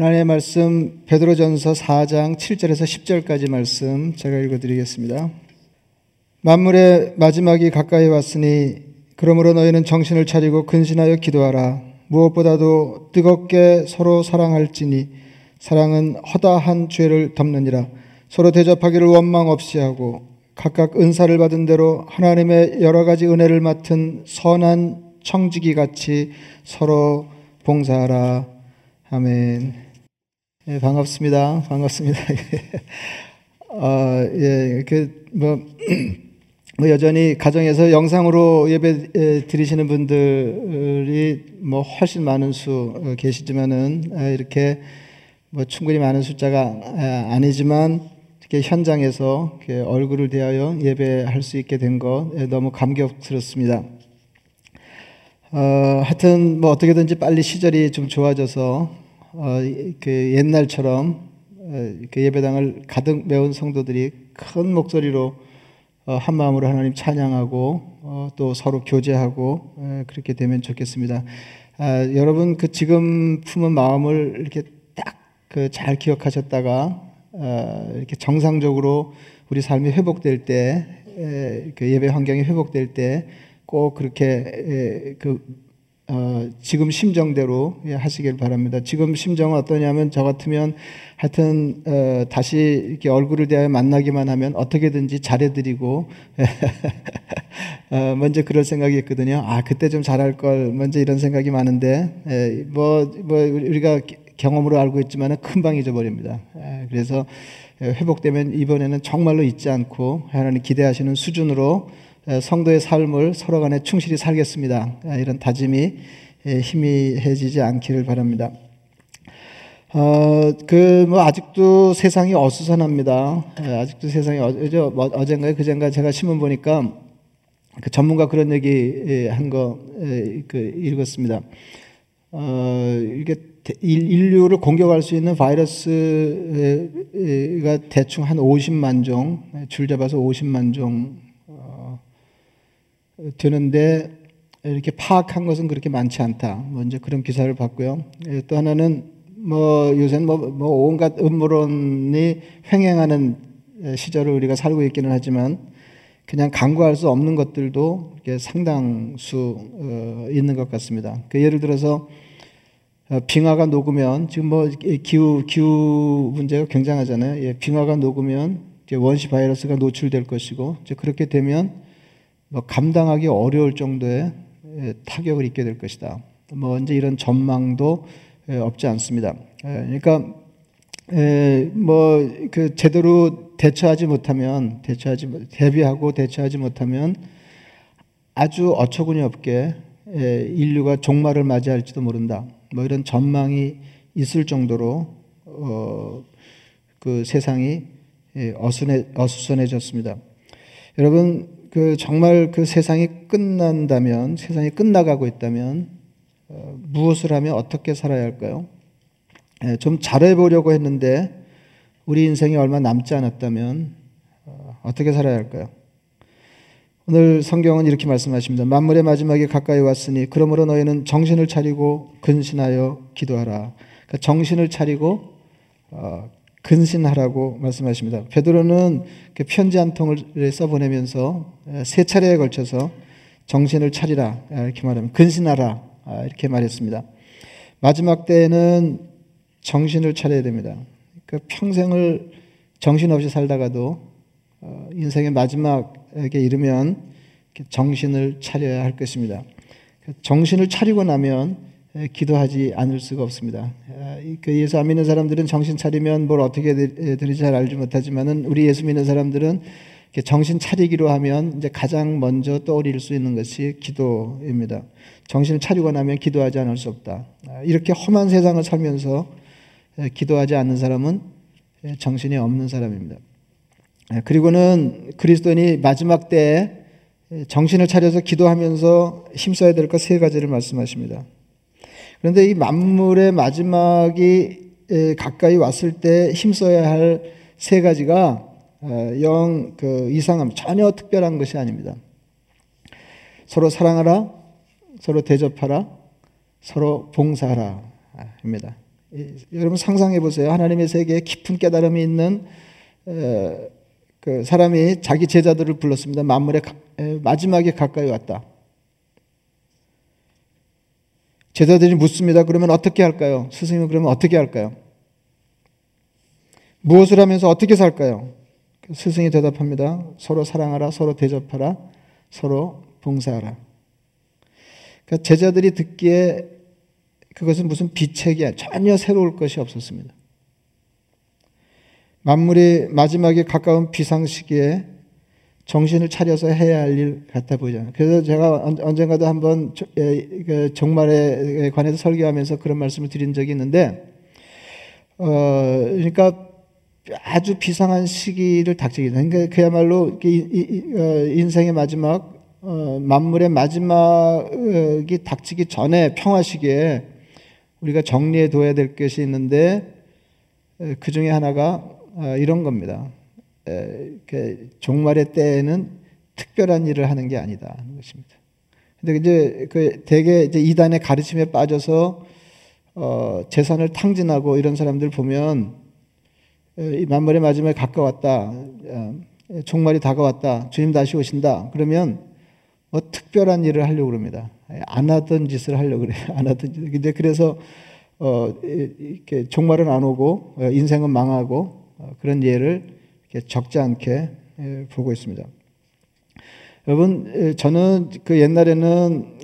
하나님의 말씀 베드로전서 4장 7절에서 10절까지 말씀 제가 읽어드리겠습니다. 만물의 마지막이 가까이 왔으니 그러므로 너희는 정신을 차리고 근신하여 기도하라. 무엇보다도 뜨겁게 서로 사랑할지니 사랑은 허다한 죄를 덮느니라. 서로 대접하기를 원망 없이 하고 각각 은사를 받은 대로 하나님의 여러 가지 은혜를 맡은 선한 청지기 같이 서로 봉사하라. 아멘. 예, 반갑습니다. 여전히 가정에서 영상으로 예배 드리시는 분들이 훨씬 많은 수 계시지만은 이렇게 충분히 많은 숫자가 아니지만 이렇게 현장에서 이렇게 얼굴을 대하여 예배할 수 있게 된 것 너무 감격스럽습니다. 하여튼 어떻게든지 빨리 시절이 좀 좋아져서 그 옛날처럼 그 예배당을 가득 메운 성도들이 큰 목소리로 한 마음으로 하나님 찬양하고 또 서로 교제하고 그렇게 되면 좋겠습니다. 여러분 그 지금 품은 마음을 이렇게 딱 그 잘 기억하셨다가 이렇게 정상적으로 우리 삶이 회복될 때 그 예배 환경이 회복될 때 꼭 그렇게 그 지금 심정대로 하시길 바랍니다. 지금 심정은 어떠냐면 저 같으면 하여튼 다시 이렇게 얼굴을 대하여 만나기만 하면 어떻게든지 잘해드리고 먼저 그럴 생각이 있거든요. 아 그때 좀 잘할 걸 먼저 이런 생각이 많은데 우리가 경험으로 알고 있지만 금방 잊어버립니다. 그래서 회복되면 이번에는 정말로 잊지 않고 하나님 기대하시는 수준으로 성도의 삶을 서로 간에 충실히 살겠습니다. 이런 다짐이 희미해지지 않기를 바랍니다. 아직도 세상이 어수선합니다. 아직도 세상이 어젠가 그젠가 제가 신문 보니까 그 전문가 그런 얘기 한 거 읽었습니다. 이게 인류를 공격할 수 있는 바이러스가 대충 한 50만 종, 줄 잡아서 50만 종 되는데 이렇게 파악한 것은 그렇게 많지 않다. 먼저 그런 기사를 봤고요. 또 하나는 요새는 온갖 음모론이 횡행하는 시절을 우리가 살고 있기는 하지만 그냥 간과할 수 없는 것들도 이렇게 상당수 있는 것 같습니다. 그 예를 들어서 빙하가 녹으면 지금 기후 문제가 굉장하잖아요. 예, 빙하가 녹으면 이제 원시 바이러스가 노출될 것이고 이제 그렇게 되면 감당하기 어려울 정도의 타격을 입게 될 것이다. 이제 이런 전망도 없지 않습니다. 그러니까 그 제대로 대비하고 대처하지 못하면 아주 어처구니 없게 인류가 종말을 맞이할지도 모른다. 이런 전망이 있을 정도로 그 세상이 어수선해졌습니다. 여러분. 정말 그 세상이 끝난다면, 세상이 끝나가고 있다면, 무엇을 하며 어떻게 살아야 할까요? 좀 잘해보려고 했는데, 우리 인생이 얼마 남지 않았다면, 어떻게 살아야 할까요? 오늘 성경은 이렇게 말씀하십니다. 만물의 마지막이 가까이 왔으니, 그러므로 너희는 정신을 차리고 근신하여 기도하라. 그러니까 정신을 차리고, 근신하라고 말씀하십니다. 베드로는 편지 한 통을 써보내면서 세 차례에 걸쳐서 정신을 차리라 이렇게 말하면 근신하라 이렇게 말했습니다. 마지막 때에는 정신을 차려야 됩니다. 그러니까 평생을 정신없이 살다가도 인생의 마지막에 이르면 정신을 차려야 할 것입니다. 정신을 차리고 나면 기도하지 않을 수가 없습니다. 예수 안 믿는 사람들은 정신 차리면 뭘 어떻게 되는지 잘 알지 못하지만은 우리 예수 믿는 사람들은 정신 차리기로 하면 이제 가장 먼저 떠올릴 수 있는 것이 기도입니다. 정신을 차리고 나면 기도하지 않을 수 없다. 이렇게 험한 세상을 살면서 기도하지 않는 사람은 정신이 없는 사람입니다. 그리고는 그리스도인이 마지막 때에 정신을 차려서 기도하면서 힘써야 될 것 세 가지를 말씀하십니다. 그런데 이 만물의 마지막이 가까이 왔을 때 힘써야 할 세 가지가 영 이상함, 전혀 특별한 것이 아닙니다. 서로 사랑하라, 서로 대접하라, 서로 봉사하라 입니다. 여러분 상상해 보세요. 하나님의 세계에 깊은 깨달음이 있는 그 사람이 자기 제자들을 불렀습니다. 만물의 마지막에 가까이 왔다. 제자들이 묻습니다. 그러면 어떻게 할까요? 스승님은 그러면 어떻게 할까요? 무엇을 하면서 어떻게 살까요? 스승이 대답합니다. 서로 사랑하라, 서로 대접하라, 서로 봉사하라. 그러니까 제자들이 듣기에 그것은 무슨 비책이 전혀 새로울 것이 없었습니다. 만물이 마지막에 가까운 비상시기에 정신을 차려서 해야 할 일 같아 보이잖아요. 그래서 제가 언젠가도 한번 종말에 관해서 설교하면서 그런 말씀을 드린 적이 있는데, 그러니까 아주 비상한 시기를 닥치게 되는, 그러니까 그야말로 인생의 마지막, 만물의 마지막이 닥치기 전에 평화 시기에 우리가 정리해둬야 될 것이 있는데, 그 중에 하나가 이런 겁니다. 종말의 때에는 특별한 일을 하는 게 아니다 하는 것입니다. 근데 이제 그 대개 이제 이단의 가르침에 빠져서 재산을 탕진하고 이런 사람들 보면 이 만물의 마지막에 가까웠다, 종말이 다가왔다, 주님 다시 오신다. 그러면 뭐 특별한 일을 하려고 그럽니다. 안 하던 짓을 하려고 그래요. 안 하던 짓. 근데 그래서 이렇게 종말은 안 오고 인생은 망하고 그런 예를 이렇게 적지 않게 보고 있습니다. 여러분, 저는 그 옛날에는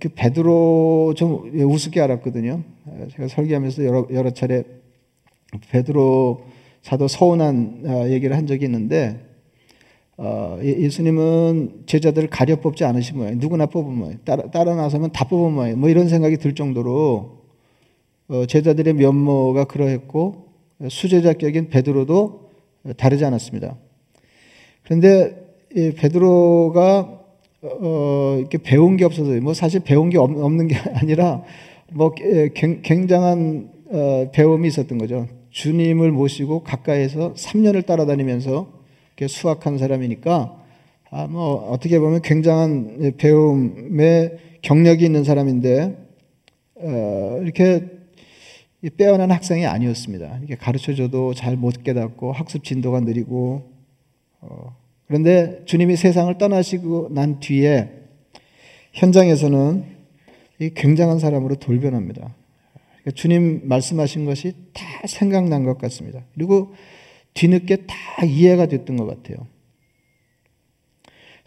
그 베드로 좀 우습게 알았거든요. 제가 설교하면서 여러 차례 베드로 사도 서운한 얘기를 한 적이 있는데, 예수님은 제자들을 가려 뽑지 않으신 모양이에요. 누구나 뽑은 모양이에요. 따라 나서면 다 뽑은 모양이에요. 뭐 이런 생각이 들 정도로 제자들의 면모가 그러했고, 수제자격인 베드로도 다르지 않았습니다. 그런데 이 베드로가 이렇게 배운 게 없어서, 뭐 사실 배운 게 없는 게 아니라 뭐 굉장한 배움이 있었던 거죠. 주님을 모시고 가까이에서 3년을 따라다니면서 수학한 사람이니까, 뭐 어떻게 보면 굉장한 배움의 경력이 있는 사람인데, 이렇게 빼어난 학생이 아니었습니다. 이렇게 가르쳐줘도 잘 못 깨닫고 학습 진도가 느리고, 그런데 주님이 세상을 떠나시고 난 뒤에 현장에서는 이 굉장한 사람으로 돌변합니다. 주님 말씀하신 것이 다 생각난 것 같습니다. 그리고 뒤늦게 다 이해가 됐던 것 같아요.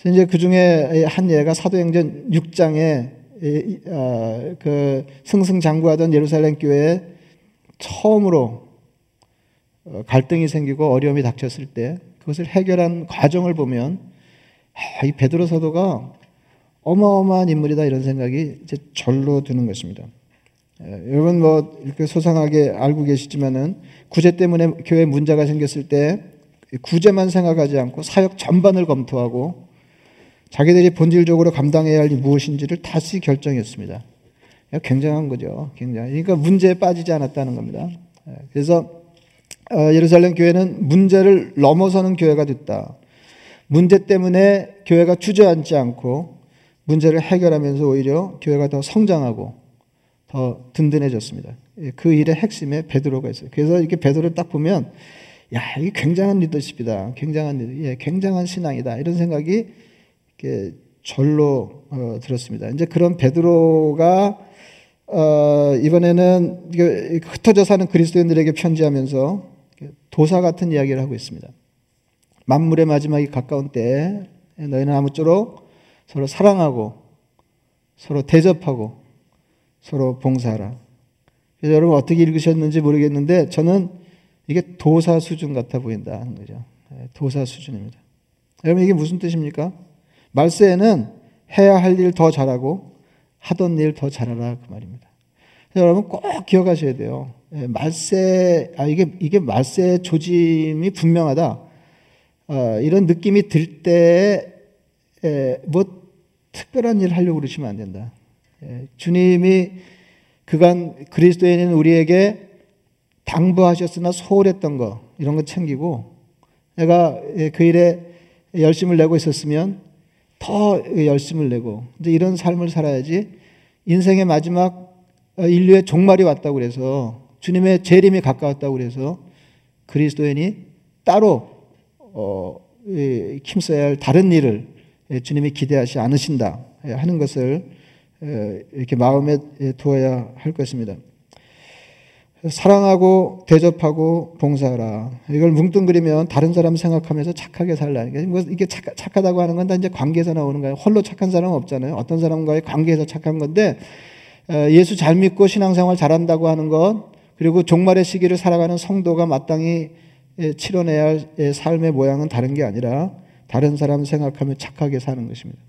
그래서 이제 그 중에 한 예가 사도행전 6장에 그 승승장구하던 예루살렘 교회에 처음으로 갈등이 생기고 어려움이 닥쳤을 때 그것을 해결한 과정을 보면, 이 베드로 사도가 어마어마한 인물이다, 이런 생각이 이제 절로 드는 것입니다. 여러분 뭐 이렇게 소상하게 알고 계시지만은 구제 때문에 교회에 문제가 생겼을 때 구제만 생각하지 않고 사역 전반을 검토하고 자기들이 본질적으로 감당해야 할 일이 무엇인지를 다시 결정했습니다. 굉장한 거죠. 굉장히. 그러니까 문제에 빠지지 않았다는 겁니다. 그래서 예루살렘 교회는 문제를 넘어서는 교회가 됐다. 문제 때문에 교회가 주저앉지 않고 문제를 해결하면서 오히려 교회가 더 성장하고 더 든든해졌습니다. 그 일의 핵심에 베드로가 있어요. 그래서 이렇게 베드로를 딱 보면, 야, 이게 굉장한 리더십이다, 굉장한 신앙이다, 이런 생각이 이렇게 절로 들었습니다. 이제 그런 베드로가 이번에는 흩어져 사는 그리스도인들에게 편지하면서 도사 같은 이야기를 하고 있습니다. 만물의 마지막이 가까운 때에 너희는 아무쪼록 서로 사랑하고 서로 대접하고 서로 봉사하라. 그래서 여러분 어떻게 읽으셨는지 모르겠는데 저는 이게 도사 수준 같아 보인다 하는 거죠. 도사 수준입니다. 여러분 이게 무슨 뜻입니까? 말세에는 해야 할 일 더 잘하고 하던 일 더 잘하라, 그 말입니다. 그래서 여러분 꼭 기억하셔야 돼요. 말세, 이게 말세의 조짐이 분명하다, 이런 느낌이 들 때 뭐 특별한 일 하려고 그러시면 안 된다. 주님이 그간 그리스도인인 우리에게 당부하셨으나 소홀했던 거, 이런 거 챙기고, 내가 그 일에 열심을 내고 있었으면 더 열심을 내고, 이제 이런 삶을 살아야지, 인생의 마지막 인류의 종말이 왔다고 그래서 주님의 재림이 가까웠다고 그래서 그리스도인이 따로 힘써야 할 다른 일을 주님이 기대하지 않으신다 하는 것을 이렇게 마음에 두어야 할 것입니다. 사랑하고 대접하고 봉사하라. 이걸 뭉뚱그리면 다른 사람 생각하면서 착하게 살라. 이게 착하다고 하는 건 다 이제 관계에서 나오는 거예요. 홀로 착한 사람은 없잖아요. 어떤 사람과의 관계에서 착한 건데, 예수 잘 믿고 신앙생활 잘한다고 하는 것, 그리고 종말의 시기를 살아가는 성도가 마땅히 치러내야 할 삶의 모양은 다른 게 아니라 다른 사람 생각하며 착하게 사는 것입니다.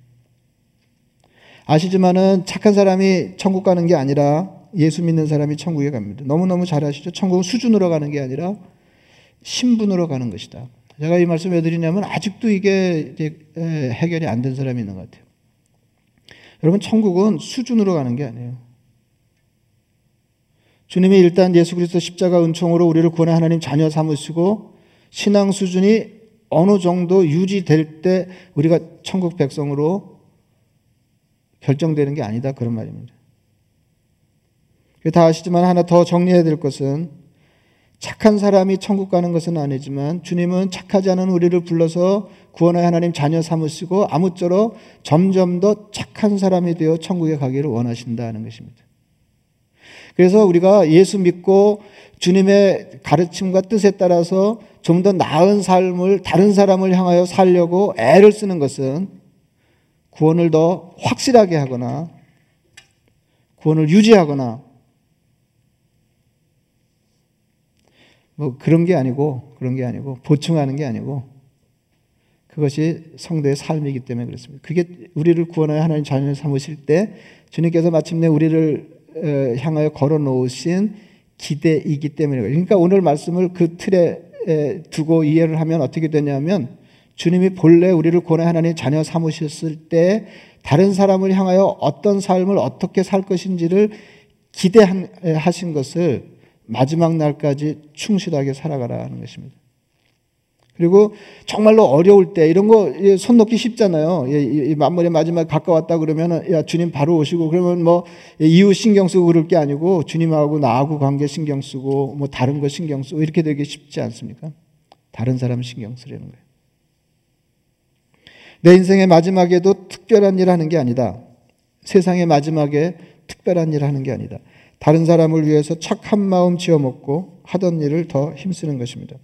아시지만은 착한 사람이 천국 가는 게 아니라 예수 믿는 사람이 천국에 갑니다. 너무너무 잘 아시죠? 천국은 수준으로 가는 게 아니라 신분으로 가는 것이다. 제가 이 말씀 왜 드리냐면 아직도 이게 해결이 안 된 사람이 있는 것 같아요. 여러분, 천국은 수준으로 가는 게 아니에요. 주님이 일단 예수 그리스도 십자가 은총으로 우리를 구원해 하나님 자녀 삼으시고 신앙 수준이 어느 정도 유지될 때 우리가 천국 백성으로 결정되는 게 아니다, 그런 말입니다. 다 아시지만 하나 더 정리해야 될 것은, 착한 사람이 천국 가는 것은 아니지만 주님은 착하지 않은 우리를 불러서 구원하여 하나님 자녀 삼으시고 아무쪼록 점점 더 착한 사람이 되어 천국에 가기를 원하신다는 것입니다. 그래서 우리가 예수 믿고 주님의 가르침과 뜻에 따라서 좀 더 나은 삶을 다른 사람을 향하여 살려고 애를 쓰는 것은 구원을 더 확실하게 하거나 구원을 유지하거나 뭐 그런 게 아니고 보충하는 게 아니고, 그것이 성도의 삶이기 때문에 그렇습니다. 그게 우리를 구원하여 하나님 자녀를 삼으실 때 주님께서 마침내 우리를 향하여 걸어놓으신 기대이기 때문에, 그러니까 오늘 말씀을 그 틀에 두고 이해를 하면 어떻게 되냐면, 주님이 본래 우리를 구원하여 하나님 자녀 삼으셨을 때 다른 사람을 향하여 어떤 삶을 어떻게 살 것인지를 기대하신 것을 마지막 날까지 충실하게 살아가라는 것입니다. 그리고 정말로 어려울 때 이런 거 손 놓기 쉽잖아요. 이 만물의 마지막 가까웠다 그러면 야 주님 바로 오시고 그러면 뭐 이웃 신경 쓰고 그럴 게 아니고 주님하고 나하고 관계 신경 쓰고 뭐 다른 거 신경 쓰고 이렇게 되기 쉽지 않습니까? 다른 사람 신경 쓰려는 거예요. 내 인생의 마지막에도 특별한 일 하는 게 아니다. 세상의 마지막에 특별한 일 하는 게 아니다. 다른 사람을 위해서 착한 마음 지어먹고 하던 일을 더 힘쓰는 것입니다.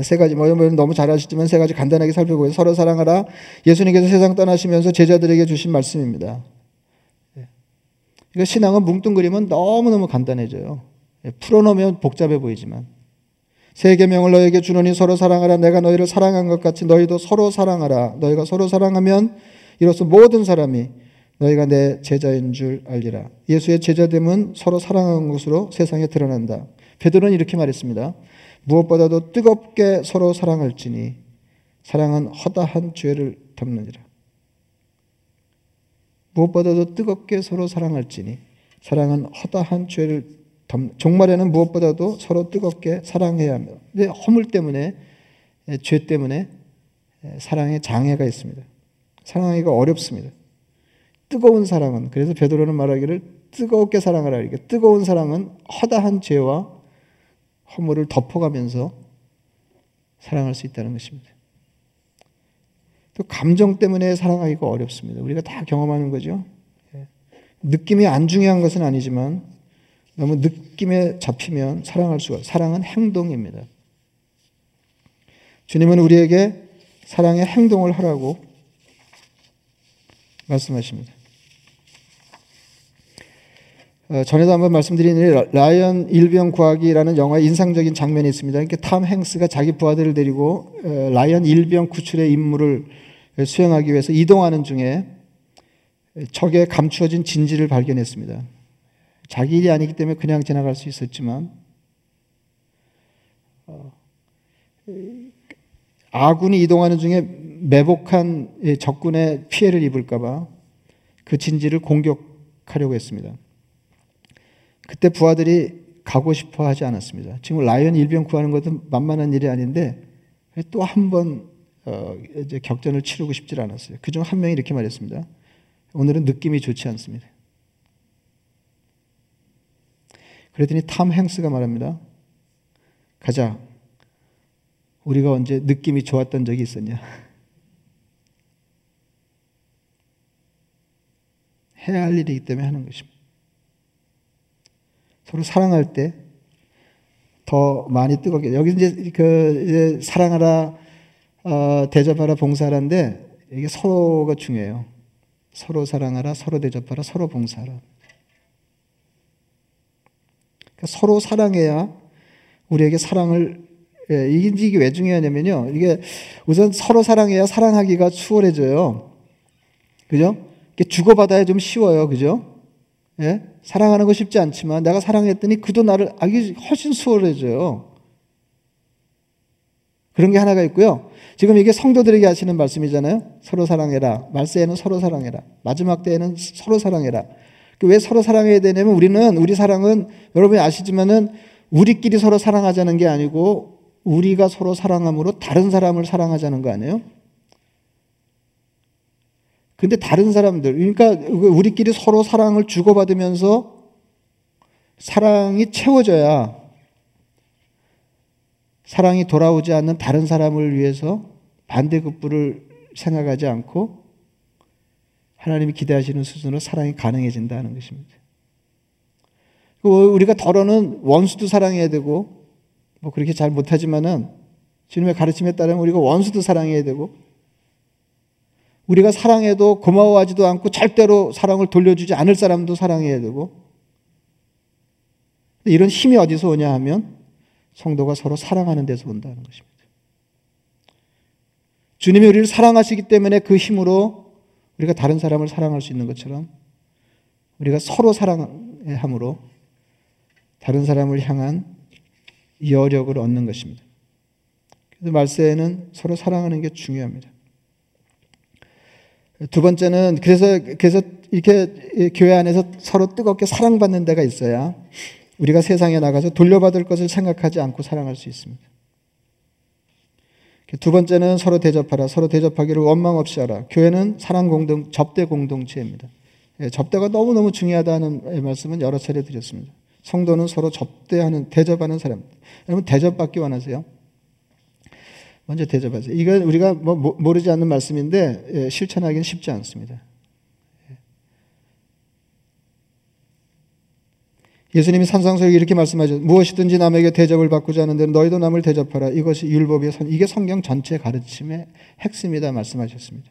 세 가지, 너무 잘 아시지만 세 가지 간단하게 살펴보겠습니다. 서로 사랑하라. 예수님께서 세상 떠나시면서 제자들에게 주신 말씀입니다. 그러니까 신앙은 뭉뚱그리면 너무너무 간단해져요. 풀어놓으면 복잡해 보이지만, 새 계명을 너에게 주노니 서로 사랑하라. 내가 너희를 사랑한 것 같이 너희도 서로 사랑하라. 너희가 서로 사랑하면 이로써 모든 사람이 너희가 내 제자인 줄 알리라. 예수의 제자됨은 서로 사랑하는 것으로 세상에 드러난다. 베드로는 이렇게 말했습니다. 무엇보다도 뜨겁게 서로 사랑할지니 사랑은 허다한 죄를 덮느니라. 무엇보다도 뜨겁게 서로 사랑할지니 사랑은 허다한 죄를 덮느니라. 종말에는 무엇보다도 서로 뜨겁게 사랑해야 합니다. 근데 허물 때문에, 죄 때문에 사랑에 장애가 있습니다. 사랑하기가 어렵습니다. 뜨거운 사랑은, 그래서 베드로는 말하기를 뜨겁게 사랑하라. 이렇게 뜨거운 사랑은 허다한 죄와 허물을 덮어가면서 사랑할 수 있다는 것입니다. 또 감정 때문에 사랑하기가 어렵습니다. 우리가 다 경험하는 거죠. 느낌이 안 중요한 것은 아니지만 너무 느낌에 잡히면 사랑할 수가 없어요. 사랑은 행동입니다. 주님은 우리에게 사랑의 행동을 하라고 말씀하십니다. 전에도 한번 말씀드린 일이, 라이언 일병 구하기라는 영화의 인상적인 장면이 있습니다. 그러니까 탐 행스가 자기 부하들을 데리고 라이언 일병 구출의 임무를 수행하기 위해서 이동하는 중에 적에 감추어진 진지를 발견했습니다. 자기 일이 아니기 때문에 그냥 지나갈 수 있었지만, 아군이 이동하는 중에 매복한 적군의 피해를 입을까 봐 그 진지를 공격하려고 했습니다. 그때 부하들이 가고 싶어 하지 않았습니다. 지금 라이언 일병 구하는 것은 만만한 일이 아닌데 또 한 번 격전을 치르고 싶지 않았어요. 그중 한 명이 이렇게 말했습니다. 오늘은 느낌이 좋지 않습니다. 그랬더니 탐 행스가 말합니다. 가자. 우리가 언제 느낌이 좋았던 적이 있었냐? 해야 할 일이기 때문에 하는 것입니다. 서로 사랑할 때 더 많이 뜨겁게. 여기 이제 사랑하라, 대접하라, 봉사하라인데 이게 서로가 중요해요. 서로 사랑하라, 서로 대접하라, 서로 봉사하라. 그러니까 서로 사랑해야 우리에게 사랑을, 예, 이게 왜 중요하냐면요. 이게 우선 서로 사랑해야 사랑하기가 수월해져요. 그죠? 이게 주고받아야 좀 쉬워요. 그죠? 예? 사랑하는 거 쉽지 않지만 내가 사랑했더니 그도 나를 알기 훨씬 수월해져요. 그런 게 하나가 있고요. 지금 이게 성도들에게 하시는 말씀이잖아요. 서로 사랑해라. 말세에는 서로 사랑해라. 마지막 때에는 서로 사랑해라. 왜 서로 사랑해야 되냐면 우리는, 우리 사랑은 여러분이 아시지만은 우리끼리 서로 사랑하자는 게 아니고 우리가 서로 사랑함으로 다른 사람을 사랑하자는 거 아니에요? 근데 다른 사람들, 그러니까 우리끼리 서로 사랑을 주고받으면서 사랑이 채워져야 사랑이 돌아오지 않는 다른 사람을 위해서 반대급부를 생각하지 않고 하나님이 기대하시는 수준으로 사랑이 가능해진다는 것입니다. 우리가 더러는 원수도 사랑해야 되고 뭐 그렇게 잘 못하지만은 주님의 가르침에 따르면 우리가 원수도 사랑해야 되고 우리가 사랑해도 고마워하지도 않고 절대로 사랑을 돌려주지 않을 사람도 사랑해야 되고 이런 힘이 어디서 오냐 하면 성도가 서로 사랑하는 데서 온다는 것입니다. 주님이 우리를 사랑하시기 때문에 그 힘으로 우리가 다른 사람을 사랑할 수 있는 것처럼 우리가 서로 사랑함으로 다른 사람을 향한 여력을 얻는 것입니다. 그래서 말세에는 서로 사랑하는 게 중요합니다. 두 번째는 그래서 이렇게 교회 안에서 서로 뜨겁게 사랑받는 데가 있어야 우리가 세상에 나가서 돌려받을 것을 생각하지 않고 사랑할 수 있습니다. 두 번째는 서로 대접하라. 서로 대접하기를 원망 없이 하라. 교회는 사랑 공동, 접대 공동체입니다. 접대가 너무너무 중요하다는 말씀은 여러 차례 드렸습니다. 성도는 서로 대접하는 사람. 여러분, 대접받기 원하세요? 먼저 대접하세요. 이건 우리가 모르지 않는 말씀인데, 예, 실천하기는 쉽지 않습니다. 예수님이 산상설에 이렇게 말씀하셨죠. 무엇이든지 남에게 대접을 받고자 하는 데는 너희도 남을 대접하라. 이것이 율법의 이게 성경 전체 가르침의 핵심이다 말씀하셨습니다.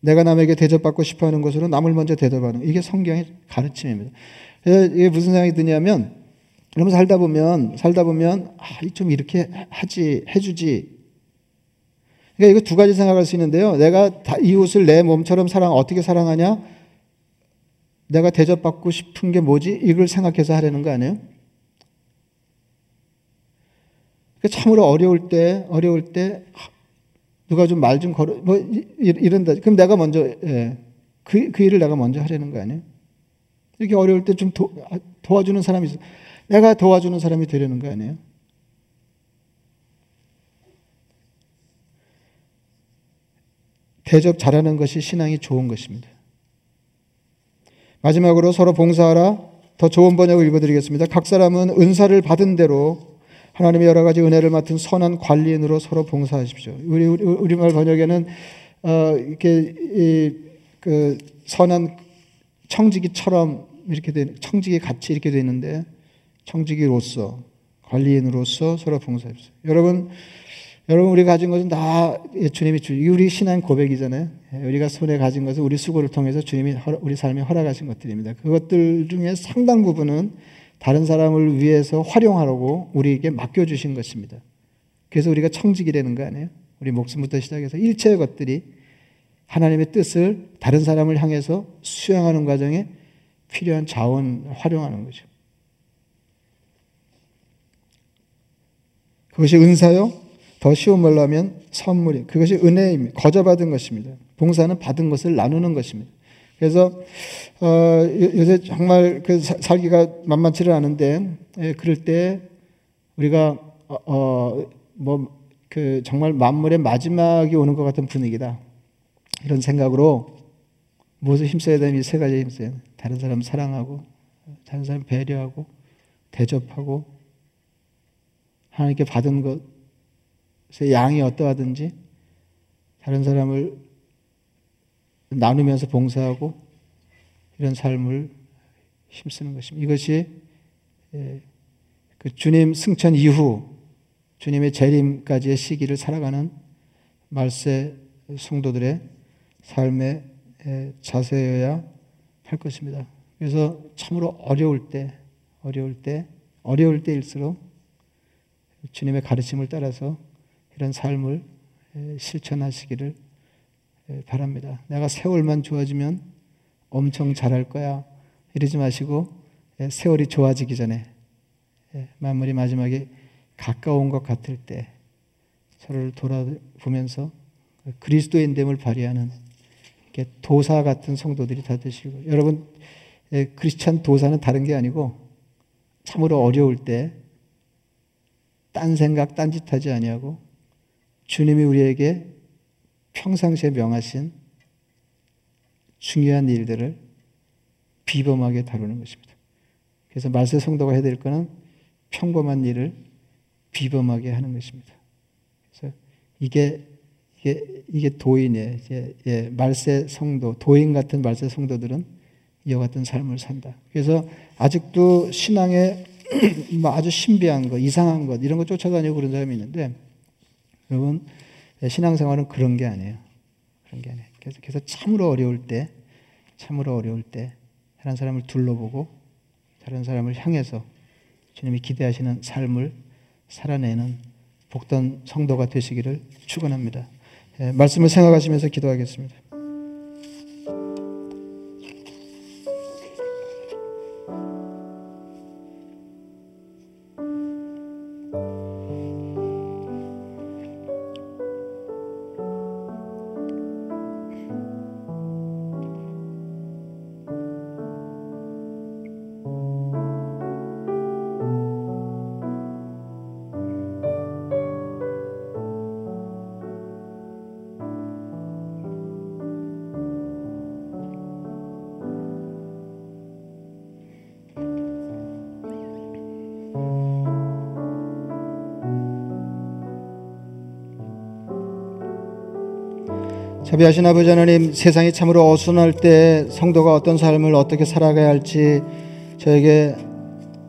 내가 남에게 대접받고 싶어하는 것으로 남을 먼저 대접하는, 이게 성경의 가르침입니다. 이게 무슨 생각이 드냐면, 여러분 살다 보면 좀 이렇게 하지, 해주지. 그러니까 이거 두 가지 생각할 수 있는데요. 내가 이웃을 내 몸처럼 어떻게 사랑하냐? 내가 대접받고 싶은 게 뭐지? 이걸 생각해서 하려는 거 아니에요? 그러니까 참으로 어려울 때 누가 좀 말 좀 걸어, 뭐 이런다. 그럼 내가 먼저, 예, 그 일을 내가 먼저 하려는 거 아니에요? 이렇게 어려울 때 좀 도와주는 사람이 있어. 내가 도와주는 사람이 되려는 거 아니에요? 대접 잘하는 것이 신앙이 좋은 것입니다. 마지막으로 서로 봉사하라. 더 좋은 번역을 읽어드리겠습니다. 각 사람은 은사를 받은 대로 하나님의 여러 가지 은혜를 맡은 선한 관리인으로 서로 봉사하십시오. 우리말 번역에는 이렇게 그 선한 청지기처럼 이렇게 돼, 청지기 같이 이렇게 돼 있는데 청지기로서 관리인으로서 서로 봉사하십시오. 여러분 우리 가진 것은 다 주님이 우리 신앙 고백이잖아요. 우리가 손에 가진 것은 우리 수고를 통해서 주님이 우리 삶에 허락하신 것들입니다. 그것들 중에 상당 부분은 다른 사람을 위해서 활용하라고 우리에게 맡겨주신 것입니다. 그래서 우리가 청지기라는 거 아니에요? 우리 목숨부터 시작해서 일체의 것들이 하나님의 뜻을 다른 사람을 향해서 수행하는 과정에 필요한 자원을 활용하는 거죠. 그것이 은사요. 더 쉬운 말로 하면 선물이, 그것이 은혜입니다. 거저받은 것입니다. 봉사는 받은 것을 나누는 것입니다. 그래서 요새 정말 살기가 만만치를 않은데, 예, 그럴 때 우리가 정말 만물의 마지막이 오는 것 같은 분위기다. 이런 생각으로 무엇을 힘써야 되면 이 세 가지에 힘써야 돼요. 다른 사람 사랑하고 다른 사람 배려하고 대접하고 하나님께 받은 것의 양이 어떠하든지 다른 사람을 나누면서 봉사하고 이런 삶을 힘쓰는 것입니다. 이것이 그 주님 승천 이후 주님의 재림까지의 시기를 살아가는 말세 성도들의 삶의 자세여야 할 것입니다. 그래서 참으로 어려울 때일수록 주님의 가르침을 따라서 이런 삶을 실천하시기를 바랍니다. 내가 세월만 좋아지면 엄청 잘할 거야 이러지 마시고 세월이 좋아지기 전에 만물이 마지막에 가까운 것 같을 때 서로를 돌아보면서 그리스도인됨을 발휘하는 도사 같은 성도들이 다 되시고, 여러분 크리스찬 도사는 다른 게 아니고 참으로 어려울 때 딴 생각 딴짓하지 아니하고 주님이 우리에게 평상시에 명하신 중요한 일들을 비범하게 다루는 것입니다. 그래서 말세 성도가 해야 될 것은 평범한 일을 비범하게 하는 것입니다. 그래서 이게 도인의 말세 성도, 도인 같은 말세 성도들은 이와 같은 삶을 산다. 그래서 아직도 신앙에 아주 신비한 것, 이상한 것 이런 거 쫓아다니고 그런 사람이 있는데, 여러분 신앙생활은 그런 게 아니에요. 그런 게 아니에요. 그래서 참으로 어려울 때 다른 사람을 둘러보고 다른 사람을 향해서 주님이 기대하시는 삶을 살아내는 복된 성도가 되시기를 축원합니다. 말씀을 생각하시면서 기도하겠습니다. 자비하신 아버지 하나님, 세상이 참으로 어수선할 때 성도가 어떤 삶을 어떻게 살아가야 할지 저에게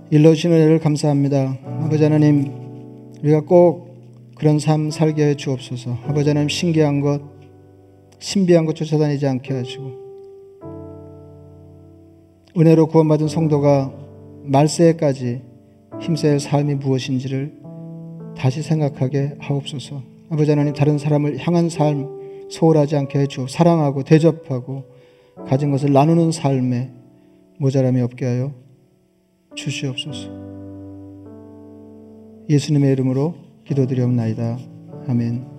일러주시는 은혜를 감사합니다. 아버지 하나님, 우리가 꼭 그런 삶 살게 해 주옵소서. 아버지 하나님, 신기한 것, 신비한 것 쫓아다니지 않게 하시고 은혜로 구원받은 성도가 말세에까지 힘써야 할 삶이 무엇인지를 다시 생각하게 하옵소서. 아버지 하나님, 다른 사람을 향한 삶 소홀하지 않게 해주옵소서. 사랑하고 대접하고 가진 것을 나누는 삶에 모자람이 없게 하여 주시옵소서. 예수님의 이름으로 기도드리옵나이다. 아멘.